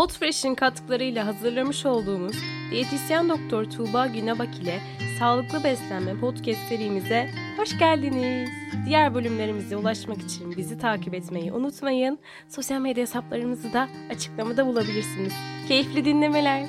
Hotfresh'in katkılarıyla hazırlamış olduğumuz diyetisyen Doktor Tuba Günebak ile Sağlıklı Beslenme Podcast serimize hoş geldiniz. Diğer bölümlerimize ulaşmak için bizi takip etmeyi unutmayın. Sosyal medya hesaplarımızı da açıklamada bulabilirsiniz. Keyifli dinlemeler.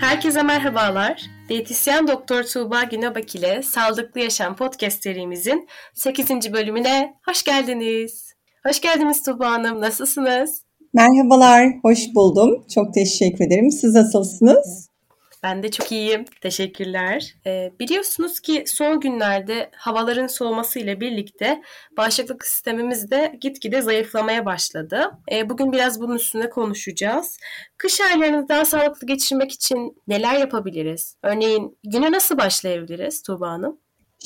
Herkese merhabalar. Diyetisyen Doktor Tuba Günebak ile Sağlıklı Yaşam Podcast serimizin 8. bölümüne hoş geldiniz. Hoş geldiniz Tuba Hanım. Nasılsınız? Merhabalar. Hoş buldum. Çok teşekkür ederim. Siz nasılsınız? Ben de çok iyiyim. Teşekkürler. Biliyorsunuz ki son günlerde havaların soğumasıyla birlikte bağışıklık sistemimiz de gitgide zayıflamaya başladı. Bugün biraz bunun üstüne konuşacağız. Kış aylarını daha sağlıklı geçirmek için neler yapabiliriz? Örneğin güne nasıl başlayabiliriz Tuba Hanım?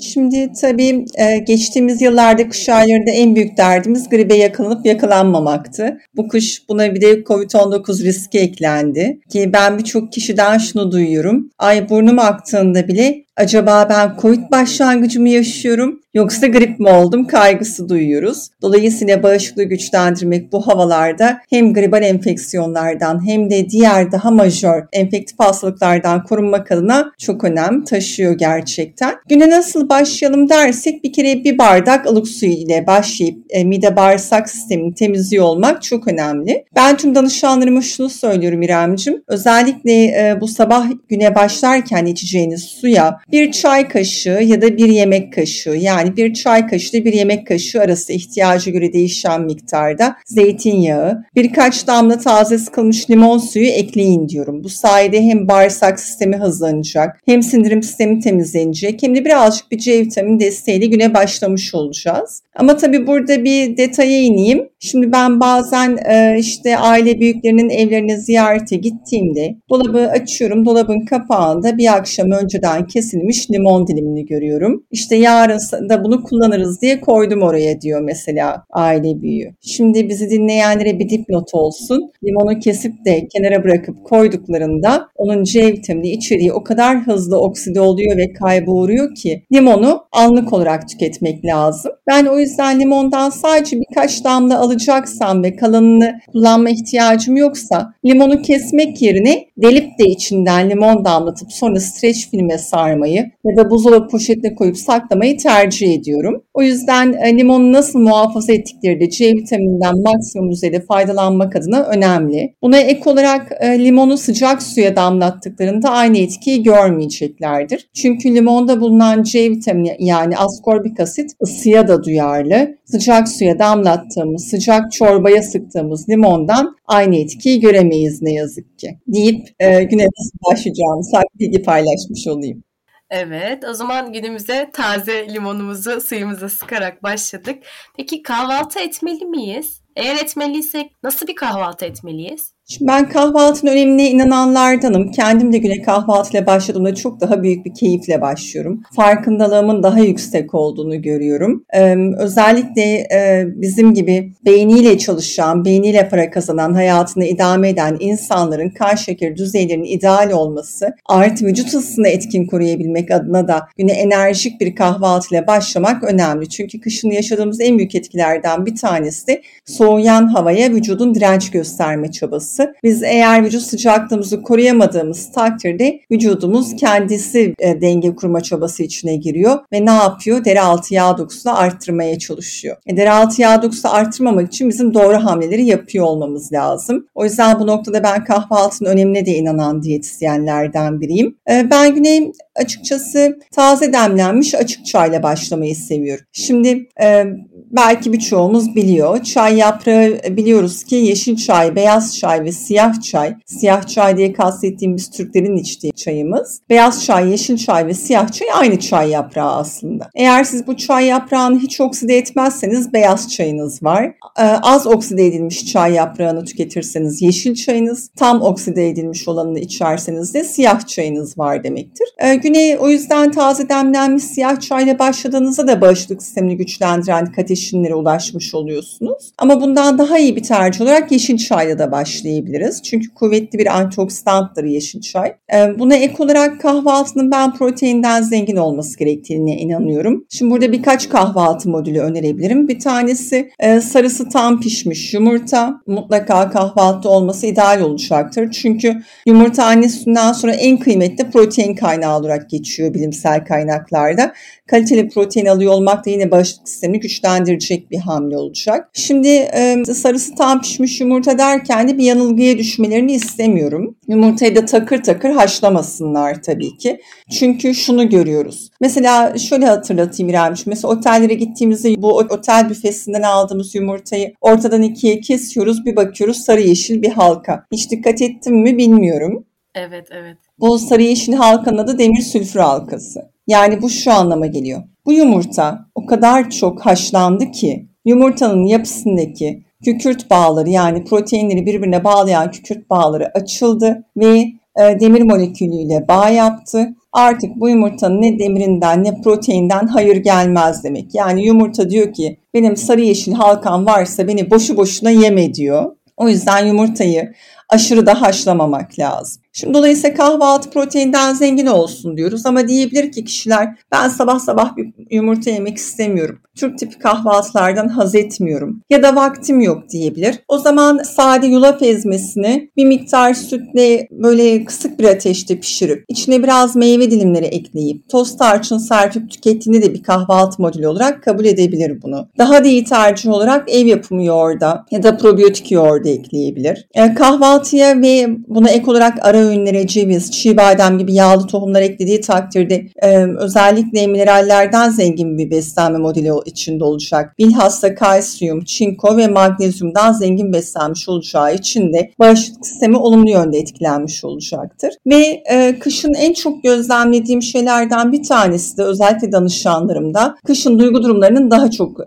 Şimdi tabii geçtiğimiz yıllarda kış aylarında en büyük derdimiz gribe yakalanıp yakalanmamaktı. Bu kış buna bir de COVID-19 riski eklendi. Ki ben birçok kişiden şunu duyuyorum. Ay burnum aktığında bile acaba ben COVID başlangıcı mı yaşıyorum yoksa grip mi oldum kaygısı duyuyoruz. Dolayısıyla bağışıklığı güçlendirmek bu havalarda hem gribal enfeksiyonlardan hem de diğer daha majör enfektif hastalıklardan korunmak adına çok önem taşıyor gerçekten. Güne nasıl başlayalım dersek bir kere bir bardak ılık suyu ile başlayıp mide bağırsak sistemini temizliyor olmak çok önemli. Ben tüm danışanlarıma şunu söylüyorum İremciğim. Özellikle bu sabah güne başlarken içeceğiniz suya bir çay kaşığı ya da bir yemek kaşığı yani bir çay kaşığı ile bir yemek kaşığı arası ihtiyaca göre değişen miktarda zeytinyağı, birkaç damla taze sıkılmış limon suyu ekleyin diyorum. Bu sayede hem bağırsak sistemi hızlanacak, hem sindirim sistemi temizlenecek, hem de birazcık bir C vitamini desteğiyle güne başlamış olacağız. Ama tabii burada bir detaya ineyim. Şimdi ben bazen işte aile büyüklerinin evlerine ziyarete gittiğimde dolabı açıyorum. Dolabın kapağında bir akşam önceden kesilmiş limon dilimini görüyorum. İşte yarın da bunu kullanırız diye koydum oraya diyor mesela aile büyüğü. Şimdi bizi dinleyenlere bir dipnot olsun. Limonu kesip de kenara bırakıp koyduklarında onun C vitamini içeriği o kadar hızlı okside oluyor ve kayba uğruyor ki limonu anlık olarak tüketmek lazım. Ben o yüzden limondan sadece birkaç damla alacaksam ve kalanını kullanma ihtiyacım yoksa limonu kesmek yerine delip de içinden limon damlatıp sonra streç filme sarmayı ya da buzdolabı poşetine koyup saklamayı tercih ediyorum. O yüzden limonu nasıl muhafaza ettikleri de C vitamininden maksimum düzeyde faydalanmak adına önemli. Buna ek olarak limonu sıcak suya damlattıklarında aynı etkiyi görmeyeceklerdir. Çünkü limonda bulunan C vitamini yani askorbik asit ısıya da duyarlı. Sıcak suya damlattığımız, sıcak çorbaya sıktığımız limondan aynı etkiyi göremeyiz ne yazık ki deyip güne nasıl başlayacağımızı bilgi paylaşmış olayım. Evet, o zaman günümüze taze limonumuzu suyumuza sıkarak başladık. Peki kahvaltı etmeli miyiz? Eğer etmeliysek nasıl bir kahvaltı etmeliyiz? Şimdi ben kahvaltının önemine inananlardanım. Kendim de güne kahvaltıyla başladığımda çok daha büyük bir keyifle başlıyorum. Farkındalığımın daha yüksek olduğunu görüyorum. Özellikle bizim gibi beyniyle çalışan, beyniyle para kazanan, hayatını idame eden insanların kan şekeri düzeylerinin ideal olması, artı vücut ısısını etkin koruyabilmek adına da güne enerjik bir kahvaltıyla başlamak önemli. Çünkü kışın yaşadığımız en büyük etkilerden bir tanesi de soğuyan havaya vücudun direnç gösterme çabası. Biz eğer vücut sıcaklığımızı koruyamadığımız takdirde vücudumuz kendisi denge kurma çabası içine giriyor ve ne yapıyor? Deraltı yağ dokusunu arttırmaya çalışıyor. Deraltı yağ dokusunu arttırmamak için bizim doğru hamleleri yapıyor olmamız lazım. O yüzden bu noktada ben kahvaltının önemine de inanan diyetisyenlerden biriyim. Ben güne açıkçası taze demlenmiş açık çayla başlamayı seviyorum. Şimdi belki birçoğumuz biliyor. Çay yaprağı biliyoruz ki yeşil çay, beyaz çay ve siyah çay. Siyah çay diye kastettiğimiz Türklerin içtiği çayımız. Beyaz çay, yeşil çay ve siyah çay aynı çay yaprağı aslında. Eğer siz bu çay yaprağını hiç okside etmezseniz beyaz çayınız var. Az okside edilmiş çay yaprağını tüketirseniz yeşil çayınız, tam okside edilmiş olanını içerseniz de siyah çayınız var demektir. güne o yüzden taze demlenmiş siyah çayla başladığınızda da bağışıklık sistemini güçlendiren katechinlere ulaşmış oluyorsunuz. Ama bundan daha iyi bir tercih olarak yeşil çayla da başlayabiliriz. Çünkü kuvvetli bir antioksidanttır yeşil çay. Buna ek olarak kahvaltının ben proteinden zengin olması gerektiğine inanıyorum. Şimdi burada birkaç kahvaltı modülü önerebilirim. Bir tanesi sarısı tam pişmiş yumurta. Mutlaka kahvaltıda olması ideal olacaktır. Çünkü yumurta anne sütünden sonra en kıymetli protein kaynağı olarak geçiyor bilimsel kaynaklarda. Kaliteli protein alıyor olmak da yine bağışıklık sistemini güçlendirecek bir hamle olacak. Şimdi sarısı tam pişmiş yumurta derken de bir yanılgıya düşmelerini istemiyorum. Yumurtayı da takır takır haşlamasınlar tabii ki. Çünkü şunu görüyoruz. Mesela şöyle hatırlatayım İremciğim. Mesela otellere gittiğimizde bu otel büfesinden aldığımız yumurtayı ortadan ikiye kesiyoruz. Bir bakıyoruz sarı yeşil bir halka. Hiç dikkat ettim mi bilmiyorum. Evet. Bu sarı yeşil halkanın adı demir sülfür halkası. Yani bu şu anlama geliyor. Bu yumurta o kadar çok haşlandı ki yumurtanın yapısındaki kükürt bağları, yani proteinleri birbirine bağlayan kükürt bağları açıldı ve demir molekülüyle bağ yaptı. Artık bu yumurtanın ne demirinden ne proteinden hayır gelmez demek. Yani yumurta diyor ki benim sarı yeşil halkam varsa beni boşu boşuna yeme diyor. O yüzden yumurtayı aşırı da haşlamamak lazım. Şimdi dolayısıyla kahvaltı proteinden zengin olsun diyoruz ama diyebilir ki kişiler ben sabah sabah bir yumurta yemek istemiyorum. Türk tipi kahvaltılardan haz etmiyorum ya da vaktim yok diyebilir. O zaman sade yulaf ezmesini bir miktar sütle böyle kısık bir ateşte pişirip içine biraz meyve dilimleri ekleyip toz tarçın serpip tükettiğinde de bir kahvaltı modülü olarak kabul edebilir bunu. Daha da iyi tercih olarak ev yapımı yoğurda ya da probiyotik yoğurda ekleyebilir. Kahvaltıya ve buna ek olarak ara öğünlere ceviz, çiğ badem gibi yağlı tohumlar eklediği takdirde özellikle minerallerden zengin bir beslenme modeli içinde olacak. Bilhassa kalsiyum, çinko ve magnezyumdan zengin beslenmiş olacağı için de bağışıklık sistemi olumlu yönde etkilenmiş olacaktır. Ve kışın en çok gözlemlediğim şeylerden bir tanesi de özellikle danışanlarımda kışın duygu durumlarının daha çok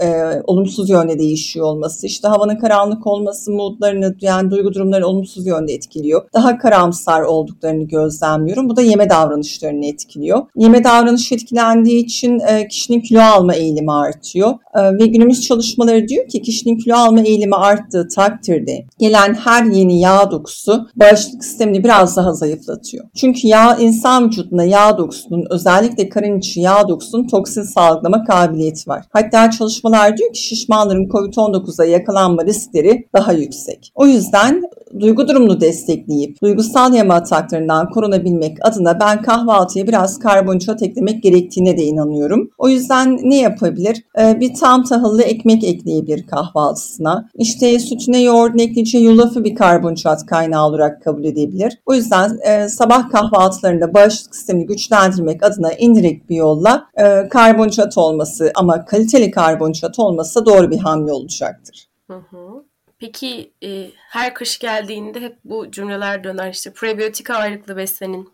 olumsuz yönde değişiyor olması. İşte havanın karanlık olması, moodlarını, yani duygu durumları olumsuz yönde etkiliyor. Daha karamsar olduklarını gözlemliyorum. Bu da yeme davranışlarını etkiliyor. Yeme davranışı etkilendiği için kişinin kilo alma eğilimi artıyor. Ve günümüz çalışmaları diyor ki kişinin kilo alma eğilimi arttığı takdirde gelen her yeni yağ dokusu bağışıklık sistemini biraz daha zayıflatıyor. Çünkü yağ, insan vücudunda yağ dokusunun, özellikle karın içi yağ dokusunun toksin salgılama kabiliyeti var. Hatta çalışmalar diyor ki şişmanların COVID-19'a yakalanma riskleri daha yüksek. O yüzden duygu durumunu destekleyip duygusal yeme ataklarından korunabilmek adına ben kahvaltıya biraz karbonhidrat eklemek gerektiğine de inanıyorum. O yüzden ne yapabilir? Bir tam tahıllı ekmek ekleyebilir kahvaltısına. İşte sütüne yoğurdunu ekleyeceği yulafı bir karbonhidrat kaynağı olarak kabul edebilir. O yüzden sabah kahvaltılarında bağışıklık sistemini güçlendirmek adına indirekt bir yolla karbonhidrat olması, ama kaliteli karbonhidrat olması doğru bir hamle olacaktır. Hı. Peki her kış geldiğinde hep bu cümleler döner, işte probiyotik ağırlıklı beslenin.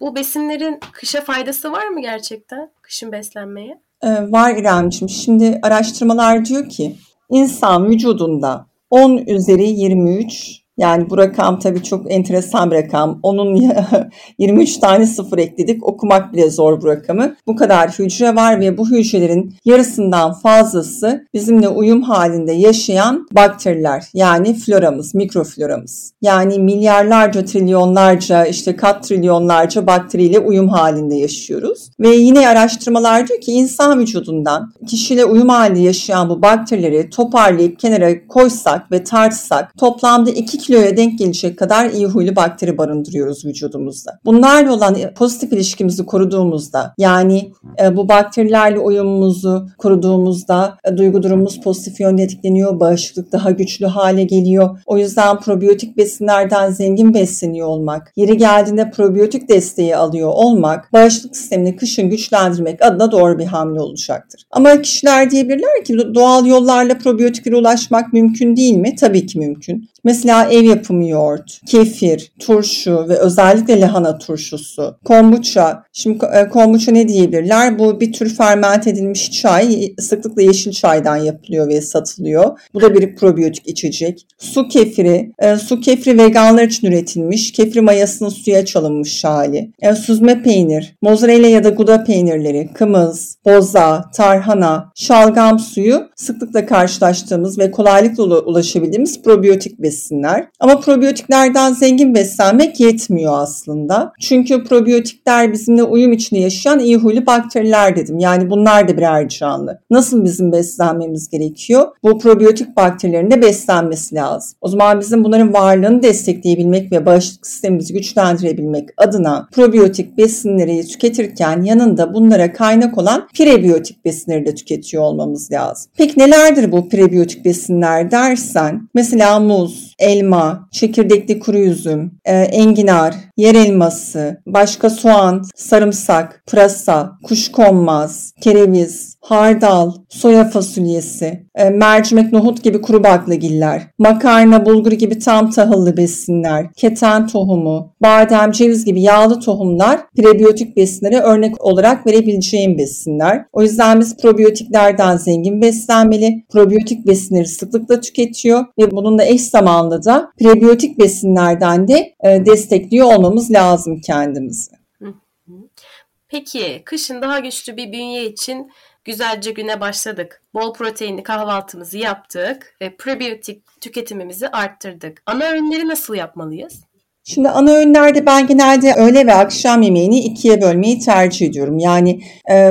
Bu besinlerin kışa faydası var mı gerçekten, kışın beslenmeye? Var İremciğim. Şimdi araştırmalar diyor ki insan vücudunda 10/23, yani bu rakam tabii çok enteresan bir rakam. Onun 23 tane sıfır ekledik. Okumak bile zor bu rakamı. Bu kadar hücre var ve bu hücrelerin yarısından fazlası bizimle uyum halinde yaşayan bakteriler. Yani floramız, mikrofloramız. Yani milyarlarca, trilyonlarca, işte kat trilyonlarca bakteriyle uyum halinde yaşıyoruz. Ve yine araştırmalar diyor ki insan vücudundan kişiyle uyum halinde yaşayan bu bakterileri toparlayıp kenara koysak ve tartsak toplamda 2 kiloya denk gelecek kadar iyi huylu bakteri barındırıyoruz vücudumuzda. Bunlarla olan pozitif ilişkimizi koruduğumuzda, yani bu bakterilerle uyumumuzu koruduğumuzda duygu durumumuz pozitif yönde etkileniyor, bağışıklık daha güçlü hale geliyor. O yüzden probiyotik besinlerden zengin besleniyor olmak, yeri geldiğinde probiyotik desteği alıyor olmak, bağışıklık sistemini kışın güçlendirmek adına doğru bir hamle olacaktır. Ama kişiler diyebilirler ki doğal yollarla probiyotiklere ulaşmak mümkün değil mi? Tabii ki mümkün. Mesela ev yapımı yoğurt, kefir, turşu ve özellikle lahana turşusu, kombuça. Şimdi kombuça ne diyebilirler? Bu bir tür fermente edilmiş çay, sıklıkla yeşil çaydan yapılıyor ve satılıyor. Bu da bir probiyotik içecek. Su kefiri, su kefiri veganlar için üretilmiş, kefir mayasının suya çalınmış hali. Süzme peynir, mozzarella ya da guda peynirleri, kımız, boza, tarhana, şalgam suyu sıklıkla karşılaştığımız ve kolaylıkla ulaşabildiğimiz probiyotik besinler. Ama probiyotiklerden zengin beslenmek yetmiyor aslında. Çünkü probiyotikler bizimle uyum içinde yaşayan iyi huylu bakteriler dedim. Yani bunlar da birer canlı. Nasıl bizim beslenmemiz gerekiyor? Bu probiyotik bakterilerin de beslenmesi lazım. O zaman bizim bunların varlığını destekleyebilmek ve bağışıklık sistemimizi güçlendirebilmek adına probiyotik besinleri tüketirken yanında bunlara kaynak olan prebiyotik besinleri de tüketiyor olmamız lazım. Peki nelerdir bu prebiyotik besinler dersen? Mesela muz, elma, çekirdekli kuru üzüm, enginar, yer elması, başka soğan, sarımsak, pırasa, kuşkonmaz, kereviz, hardal, soya fasulyesi, mercimek, nohut gibi kuru baklagiller, makarna, bulgur gibi tam tahıllı besinler, keten tohumu, badem, ceviz gibi yağlı tohumlar prebiyotik besinlere örnek olarak verebileceğim besinler. O yüzden biz probiyotiklerden zengin beslenmeli, probiyotik besinleri sıklıkla tüketiyor ve bununla eş zamanlı da prebiyotik besinlerden de destekliyor olmamız lazım kendimizi. Peki kışın daha güçlü bir bünye için güzelce güne başladık. Bol proteinli kahvaltımızı yaptık ve prebiyotik tüketimimizi arttırdık. Ana öğünleri nasıl yapmalıyız? Şimdi ana öğünlerde ben genelde öğle ve akşam yemeğini ikiye bölmeyi tercih ediyorum. Yani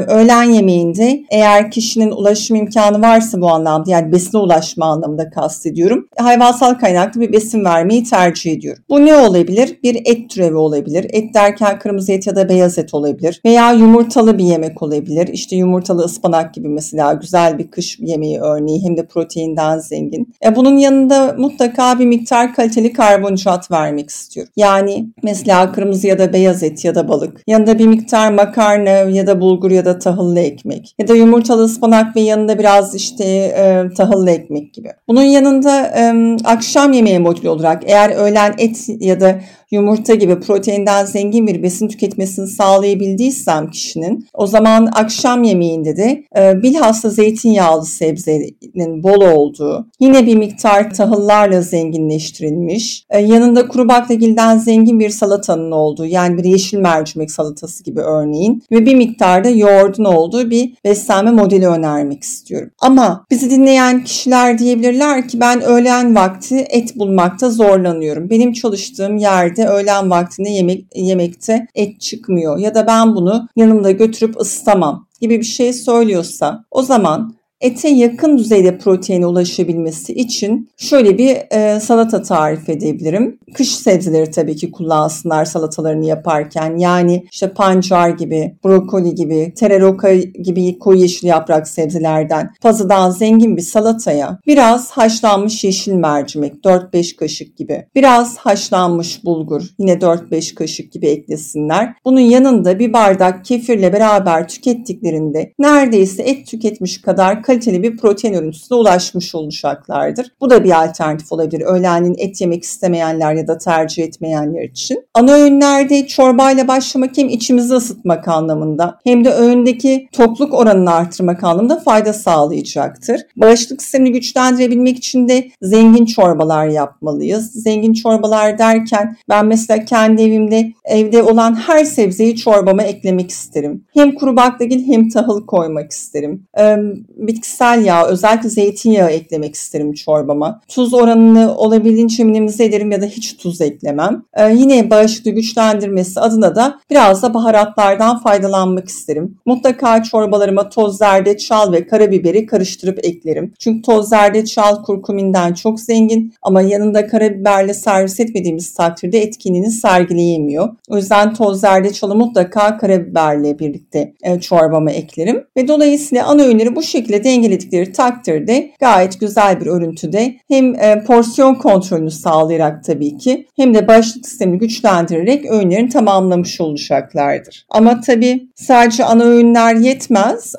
öğlen yemeğinde eğer kişinin ulaşım imkanı varsa bu anlamda, yani besine ulaşma anlamında kastediyorum, hayvansal kaynaklı bir besin vermeyi tercih ediyorum. Bu ne olabilir? Bir et türevi olabilir. Et derken kırmızı et ya da beyaz et olabilir. Veya yumurtalı bir yemek olabilir. İşte yumurtalı ıspanak gibi mesela güzel bir kış yemeği örneği, hem de proteinden zengin. Bunun yanında mutlaka bir miktar kaliteli karbonhidrat vermek istiyorum. Yani mesela kırmızı ya da beyaz et ya da balık. Yanında bir miktar makarna ya da bulgur ya da tahıllı ekmek. Ya da yumurtalı ıspanak ve yanında biraz tahıllı ekmek gibi. Bunun yanında akşam yemeği modülü olarak eğer öğlen et ya da yumurta gibi proteinden zengin bir besin tüketmesini sağlayabildiysem kişinin, o zaman akşam yemeğinde de bilhassa zeytinyağlı sebzenin bol olduğu, yine bir miktar tahıllarla zenginleştirilmiş, yanında kuru baklagilden zengin bir salatanın olduğu, yani bir yeşil mercimek salatası gibi örneğin ve bir miktarda yoğurdun olduğu bir beslenme modeli önermek istiyorum. Ama bizi dinleyen kişiler diyebilirler ki ben öğlen vakti et bulmakta zorlanıyorum. Benim çalıştığım yerde öğlen vaktinde yemekte et çıkmıyor ya da ben bunu yanımda götürüp ısıtamam gibi bir şey söylüyorsa, o zaman ete yakın düzeyde proteine ulaşabilmesi için şöyle bir salata tarif edebilirim. Kış sebzeleri tabii ki kullansınlar salatalarını yaparken. Yani işte pancar gibi, brokoli gibi, tereroka gibi koyu yeşil yaprak sebzelerden, fazladan zengin bir salataya biraz haşlanmış yeşil mercimek 4-5 kaşık gibi, biraz haşlanmış bulgur yine 4-5 kaşık gibi eklesinler. Bunun yanında bir bardak kefirle beraber tükettiklerinde neredeyse et tüketmiş kadar kaliteli bir protein örüntüsüne ulaşmış olacaklardır. Bu da bir alternatif olabilir öğlenin et yemek istemeyenler ya da tercih etmeyenler için. Ana öğünlerde çorbayla başlamak hem içimizi ısıtmak anlamında hem de öğündeki tokluk oranını artırmak anlamında fayda sağlayacaktır. Bağışıklık sistemini güçlendirebilmek için de zengin çorbalar yapmalıyız. Zengin çorbalar derken ben mesela kendi evde olan her sebzeyi çorbama eklemek isterim. Hem kuru baklagil hem tahıl koymak isterim. Bitkisel yağ, özellikle zeytinyağı eklemek isterim çorbama. Tuz oranını olabildiğince minimize ederim ya da hiç tuz eklemem. Yine bağışıklığı güçlendirmesi adına da biraz da baharatlardan faydalanmak isterim. Mutlaka çorbalarıma toz zerdeçal ve karabiberi karıştırıp eklerim. Çünkü toz zerdeçal kurkuminden çok zengin ama yanında karabiberle servis etmediğimiz takdirde etkinliğini sergileyemiyor. O yüzden toz zerdeçalı mutlaka karabiberle birlikte çorbama eklerim. Ve dolayısıyla ana öğünleri bu şekilde dengeledikleri takdirde gayet güzel bir örüntüde hem porsiyon kontrolünü sağlayarak tabii ki hem de bağışıklık sistemini güçlendirerek öğünlerini tamamlamış olacaklardır. Ama tabii sadece ana öğünler yetmez.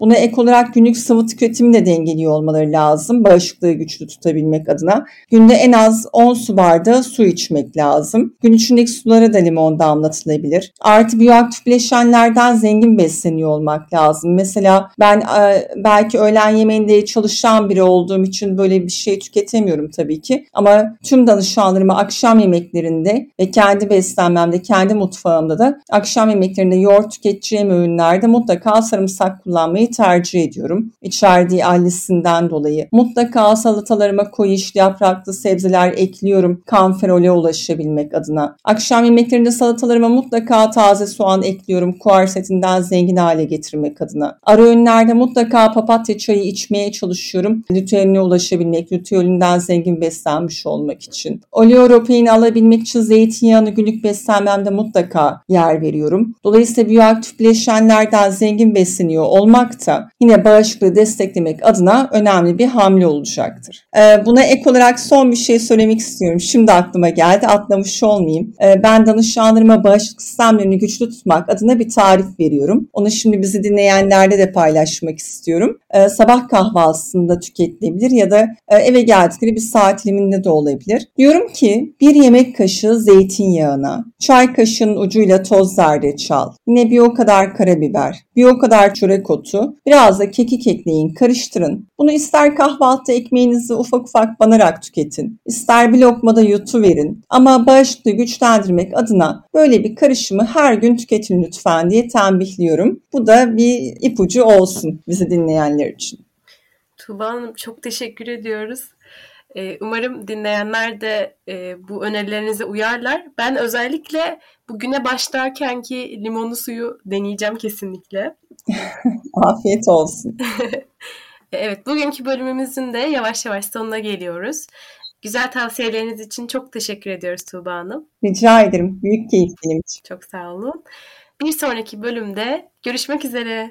Buna ek olarak günlük sıvı tüketimi de dengeliyor olmaları lazım. Bağışıklığı güçlü tutabilmek adına. Günde en az 10 su bardağı su içmek lazım. Gün içindeki sulara da limon damlatılabilir. Artı biyoaktif bileşenlerden zengin besleniyor olmak lazım. Mesela ben belki öğlen yemeğinde çalışan biri olduğum için böyle bir şey tüketemiyorum tabii ki. Ama tüm danışanlarıma akşam yemeklerinde ve kendi beslenmemde, kendi mutfağımda da akşam yemeklerinde yoğurt tüketeceğim öğünlerde mutlaka sarımsak kullanmayı tercih ediyorum. İçerdiği allisinden dolayı. Mutlaka salatalarıma koyu yeşil yapraklı sebzeler ekliyorum kanferole ulaşabilmek adına. Akşam yemeklerinde salatalarıma mutlaka taze soğan ekliyorum kuarsetinden zengin hale getirmek adına. Ara öğünlerde mutlaka papatya çayı içmeye çalışıyorum. Lüteinine ulaşabilmek, lütein'den zengin beslenmiş olmak için. Oleoprotein alabilmek için zeytinyağını günlük beslenmemde mutlaka yer veriyorum. Dolayısıyla biyoaktif bileşenlerden zengin besleniyor olmak da yine bağışıklığı desteklemek adına önemli bir hamle olacaktır. Buna ek olarak son bir şey söylemek istiyorum. Şimdi aklıma geldi, atlamış olmayayım. Ben danışanlarıma bağışıklık sistemlerini güçlü tutmak adına bir tarif veriyorum. Onu şimdi bizi dinleyenlerde de paylaşmak istiyorum. Sabah kahvaltısında tüketilebilir ya da eve geldikleri bir saat diliminde de olabilir. Diyorum ki bir yemek kaşığı zeytinyağına, çay kaşığının ucuyla toz zerdeçal, yine bir o kadar karabiber, bir o kadar çörek otu, biraz da kekik ekleyin, karıştırın. Bunu ister kahvaltı ekmeğinizi ufak ufak banarak tüketin, ister bir lokmada yutuverin. Ama bağışıklığı güçlendirmek adına böyle bir karışımı her gün tüketin lütfen diye tembihliyorum. Bu da bir ipucu olsun bizi dinleyenler için. Tuba Hanım çok teşekkür ediyoruz. Umarım dinleyenler de bu önerilerinize uyarlar. Ben özellikle bugüne başlarkenki limonlu suyu deneyeceğim kesinlikle. Afiyet olsun. Evet, bugünkü bölümümüzün de yavaş yavaş sonuna geliyoruz. Güzel tavsiyeleriniz için çok teşekkür ediyoruz Tuba Hanım. Rica ederim. Büyük keyif benim için. Çok sağ olun. Bir sonraki bölümde görüşmek üzere.